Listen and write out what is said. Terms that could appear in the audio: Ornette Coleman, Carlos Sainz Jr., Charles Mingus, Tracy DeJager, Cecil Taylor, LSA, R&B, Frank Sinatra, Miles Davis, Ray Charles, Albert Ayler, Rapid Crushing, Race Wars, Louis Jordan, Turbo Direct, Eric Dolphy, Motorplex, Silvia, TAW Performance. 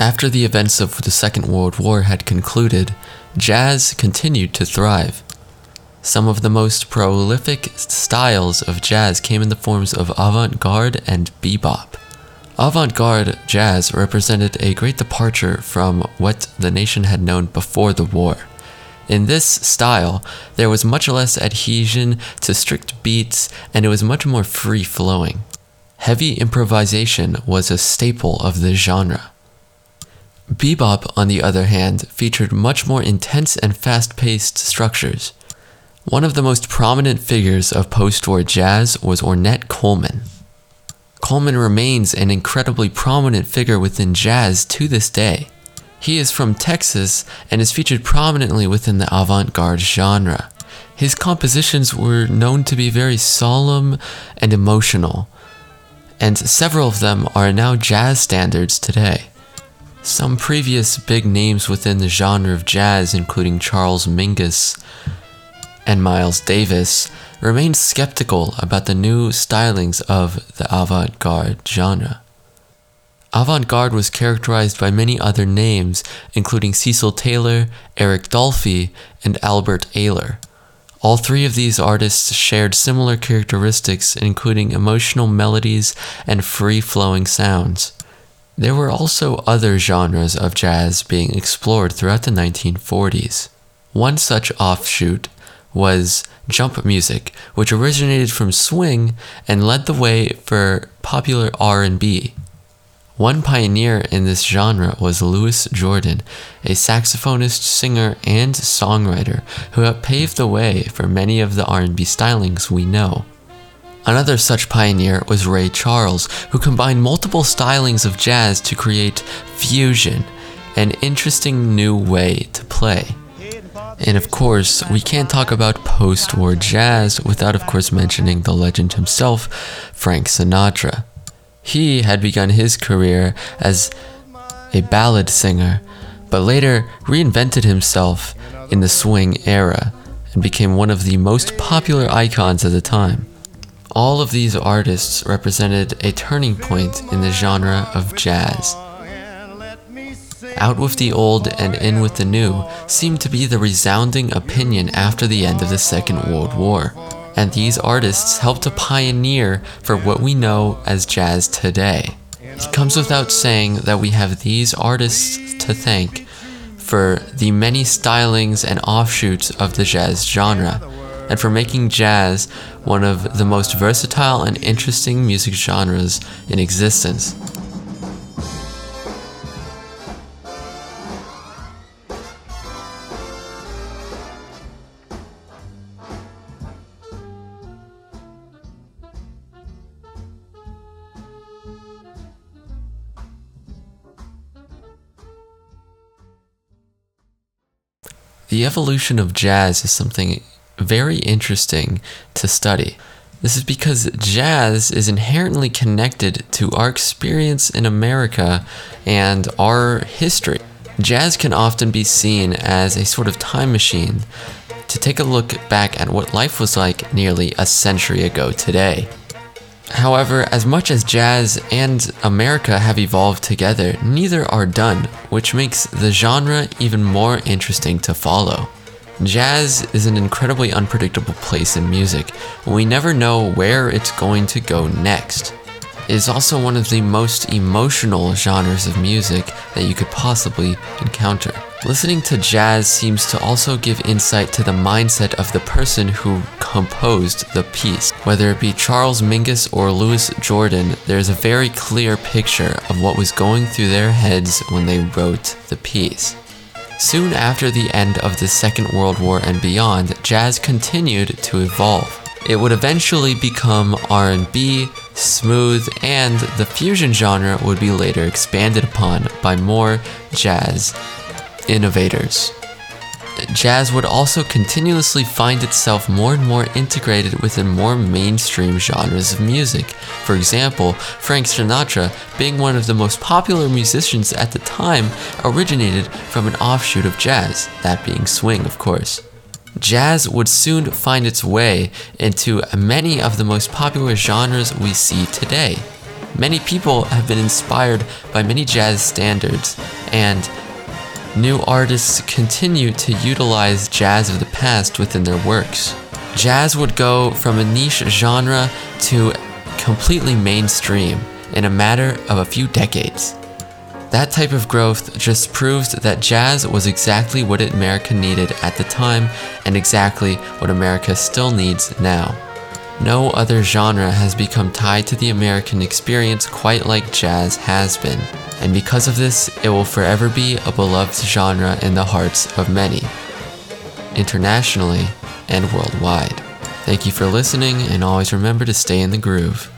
After the events of the Second World War had concluded, jazz continued to thrive. Some of the most prolific styles of jazz came in the forms of avant-garde and bebop. Avant-garde jazz represented a great departure from what the nation had known before the war. In this style, there was much less adhesion to strict beats, and it was much more free-flowing. Heavy improvisation was a staple of the genre. Bebop, on the other hand, featured much more intense and fast-paced structures. One of the most prominent figures of post-war jazz was Ornette Coleman. Coleman remains an incredibly prominent figure within jazz to this day. He is from Texas and is featured prominently within the avant-garde genre. His compositions were known to be very solemn and emotional, and several of them are now jazz standards today. Some previous big names within the genre of jazz, including Charles Mingus and Miles Davis, remained skeptical about the new stylings of the avant-garde genre. Avant-garde was characterized by many other names, including Cecil Taylor, Eric Dolphy, and Albert Ayler. All three of these artists shared similar characteristics, including emotional melodies and free-flowing sounds. There were also other genres of jazz being explored throughout the 1940s. One such offshoot was jump music, which originated from swing and led the way for popular R&B. One pioneer in this genre was Louis Jordan, a saxophonist, singer, and songwriter who paved the way for many of the R&B stylings we know. Another such pioneer was Ray Charles, who combined multiple stylings of jazz to create fusion, an interesting new way to play. And of course, we can't talk about post-war jazz without of course mentioning the legend himself, Frank Sinatra. He had begun his career as a ballad singer, but later reinvented himself in the swing era and became one of the most popular icons at the time. All of these artists represented a turning point in the genre of jazz. Out with the old and in with the new seemed to be the resounding opinion after the end of the Second World War, and these artists helped to pioneer for what we know as jazz today. It comes without saying that we have these artists to thank for the many stylings and offshoots of the jazz genre, and for making jazz one of the most versatile and interesting music genres in existence. The evolution of jazz is something very interesting to study. This is because jazz is inherently connected to our experience in America and our history. Jazz can often be seen as a sort of time machine to take a look back at what life was like nearly a century ago today. However, as much as jazz and America have evolved together, neither are done, which makes the genre even more interesting to follow. Jazz is an incredibly unpredictable place in music. We never know where it's going to go next. It is also one of the most emotional genres of music that you could possibly encounter. Listening to jazz seems to also give insight to the mindset of the person who composed the piece. Whether it be Charles Mingus or Louis Jordan, there is a very clear picture of what was going through their heads when they wrote the piece. Soon after the end of the Second World War and beyond, jazz continued to evolve. It would eventually become R&B, smooth, and the fusion genre would be later expanded upon by more jazz innovators. Jazz would also continuously find itself more and more integrated within more mainstream genres of music. For example, Frank Sinatra, being one of the most popular musicians at the time, originated from an offshoot of jazz, that being swing, of course. Jazz would soon find its way into many of the most popular genres we see today. Many people have been inspired by many jazz standards, and new artists continue to utilize jazz of the past within their works. Jazz would go from a niche genre to completely mainstream in a matter of a few decades. That type of growth just proves that jazz was exactly what America needed at the time and exactly what America still needs now. No other genre has become tied to the American experience quite like jazz has been, and because of this, it will forever be a beloved genre in the hearts of many, internationally and worldwide. Thank you for listening, and always remember to stay in the groove.